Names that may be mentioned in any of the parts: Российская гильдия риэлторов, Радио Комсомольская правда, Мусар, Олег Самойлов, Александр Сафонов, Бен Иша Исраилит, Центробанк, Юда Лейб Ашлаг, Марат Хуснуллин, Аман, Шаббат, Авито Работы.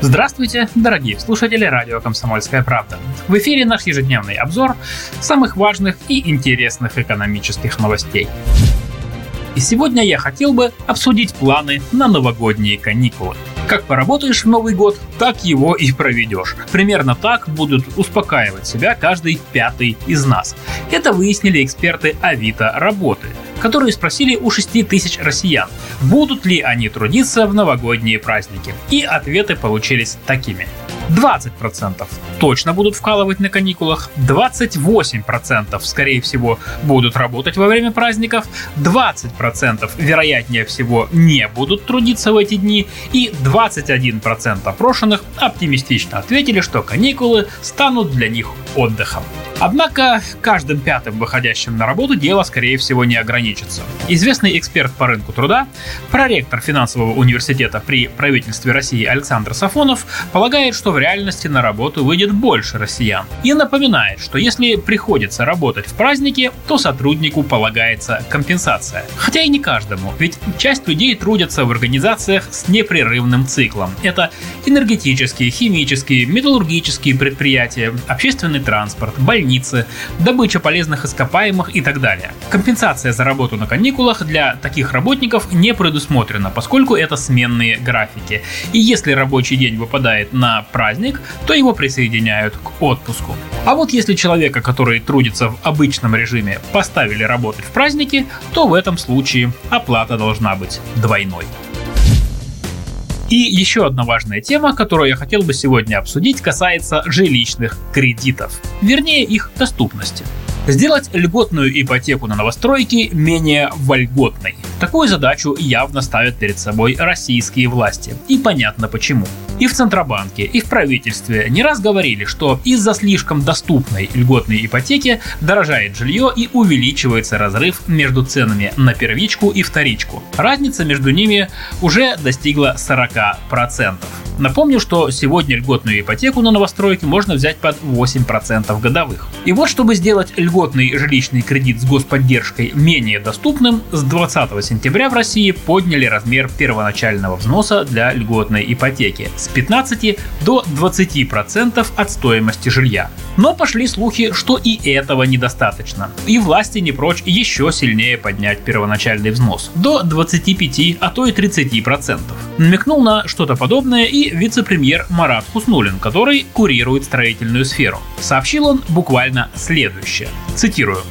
Здравствуйте, дорогие слушатели радио «Комсомольская правда». В эфире наш ежедневный обзор самых важных и интересных экономических новостей. И сегодня я хотел бы обсудить планы на новогодние каникулы. Как поработаешь в Новый год, так его и проведешь. Примерно так будут успокаивать себя каждый пятый из нас. Это выяснили эксперты Авито Работы, которые спросили у 6000 россиян, будут ли они трудиться в новогодние праздники. И ответы получились такими. 20% точно будут вкалывать на каникулах, 28% скорее всего будут работать во время праздников, 20% вероятнее всего не будут трудиться в эти дни и 21% опрошенных оптимистично ответили, что каникулы станут для них отдыхом. Однако каждым пятым выходящим на работу дело, скорее всего, не ограничится. Известный эксперт по рынку труда, проректор финансового университета при правительстве России Александр Сафонов полагает, что в реальности на работу выйдет больше россиян. И напоминает, что если приходится работать в праздники, то сотруднику полагается компенсация. Хотя и не каждому, ведь часть людей трудятся в организациях с непрерывным циклом. Это энергетические, химические, металлургические предприятия, общественный транспорт, больницы, добыча полезных ископаемых и так далее. Компенсация за работу на каникулах для таких работников не предусмотрена, поскольку это сменные графики. И если рабочий день выпадает на праздник, то его присоединяют к отпуску. А вот если человека, который трудится в обычном режиме, поставили работать в праздники, то в этом случае оплата должна быть двойной. И еще одна важная тема, которую я хотел бы сегодня обсудить, касается жилищных кредитов, вернее их доступности. Сделать льготную ипотеку на новостройки менее вольготной. Такую задачу явно ставят перед собой российские власти. И понятно почему. И в Центробанке, и в правительстве не раз говорили, что из-за слишком доступной льготной ипотеки дорожает жилье и увеличивается разрыв между ценами на первичку и вторичку. Разница между ними уже достигла 40%. Напомню, что сегодня льготную ипотеку на новостройки можно взять под 8% годовых. И вот, чтобы сделать льготный жилищный кредит с господдержкой менее доступным, с 20 сентября в России подняли размер первоначального взноса для льготной ипотеки с 15 до 20% от стоимости жилья. Но пошли слухи, что и этого недостаточно. И власти не прочь еще сильнее поднять первоначальный взнос до 25, а то и 30%. Намекнул на что-то подобное и вице-премьер Марат Хуснуллин, который курирует строительную сферу. Сообщил он буквально следующее. Цитирую.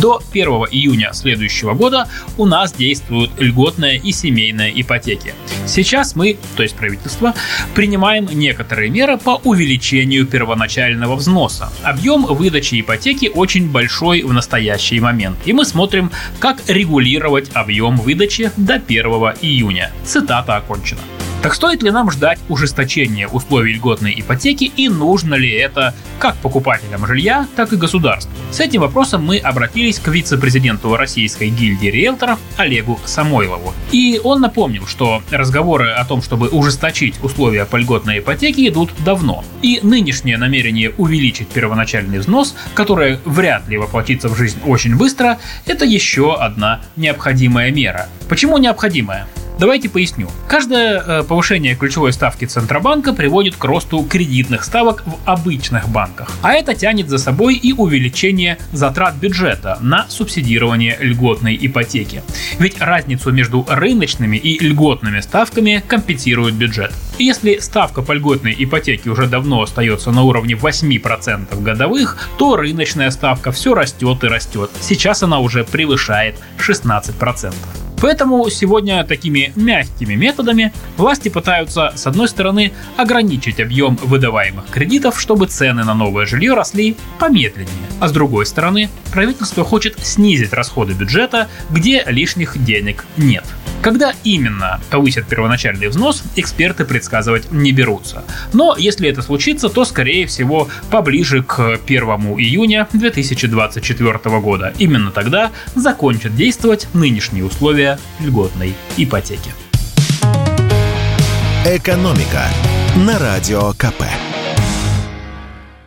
До 1 июня следующего года у нас действуют льготная и семейная ипотеки. Сейчас мы, то есть правительство, принимаем некоторые меры по увеличению первоначального взноса. Объем выдачи ипотеки очень большой в настоящий момент, и мы смотрим, как регулировать объем выдачи до 1 июня. Цитата окончена. Так стоит ли нам ждать ужесточения условий льготной ипотеки и нужно ли это как покупателям жилья, так и государству? С этим вопросом мы обратились к вице-президенту Российской гильдии риэлторов Олегу Самойлову. И он напомнил, что разговоры о том, чтобы ужесточить условия по льготной ипотеке, идут давно. И нынешнее намерение увеличить первоначальный взнос, которое вряд ли воплотится в жизнь очень быстро, это еще одна необходимая мера. Почему необходимая? Давайте поясню. Каждое повышение ключевой ставки Центробанка приводит к росту кредитных ставок в обычных банках. А это тянет за собой и увеличение затрат бюджета на субсидирование льготной ипотеки. Ведь разницу между рыночными и льготными ставками компенсирует бюджет. И если ставка по льготной ипотеке уже давно остается на уровне 8% годовых, то рыночная ставка все растет и растет. Сейчас она уже превышает 16%. Поэтому сегодня такими мягкими методами власти пытаются, с одной стороны, ограничить объем выдаваемых кредитов, чтобы цены на новое жилье росли помедленнее. А с другой стороны, правительство хочет снизить расходы бюджета, где лишних денег нет. Когда именно повысят первоначальный взнос, эксперты предсказывать не берутся. Но если это случится, то, скорее всего, поближе к 1 июня 2024 года. Именно тогда закончат действовать нынешние условия льготной ипотеки. Экономика на Радио КП.